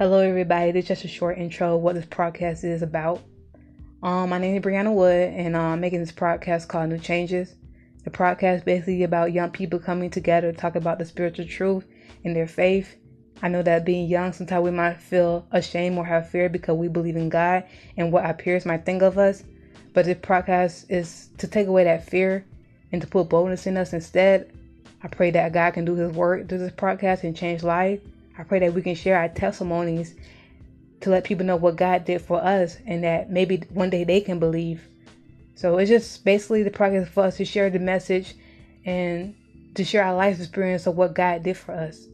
Hello everybody, this is just a short intro of what this podcast is about. My name is Brianna Wood, and I'm making this podcast called New Changes. The podcast is basically about young people coming together to talk about the spiritual truth and their faith. I know that being young, sometimes we might feel ashamed or have fear because we believe in God and what our peers might think of us. But this podcast is to take away that fear and to put boldness in us instead. I pray that God can do his work through this podcast and change lives. I pray that we can share our testimonies to let people know what God did for us and that maybe one day they can believe. So it's just basically the practice for us to share the message and to share our life experience of what God did for us.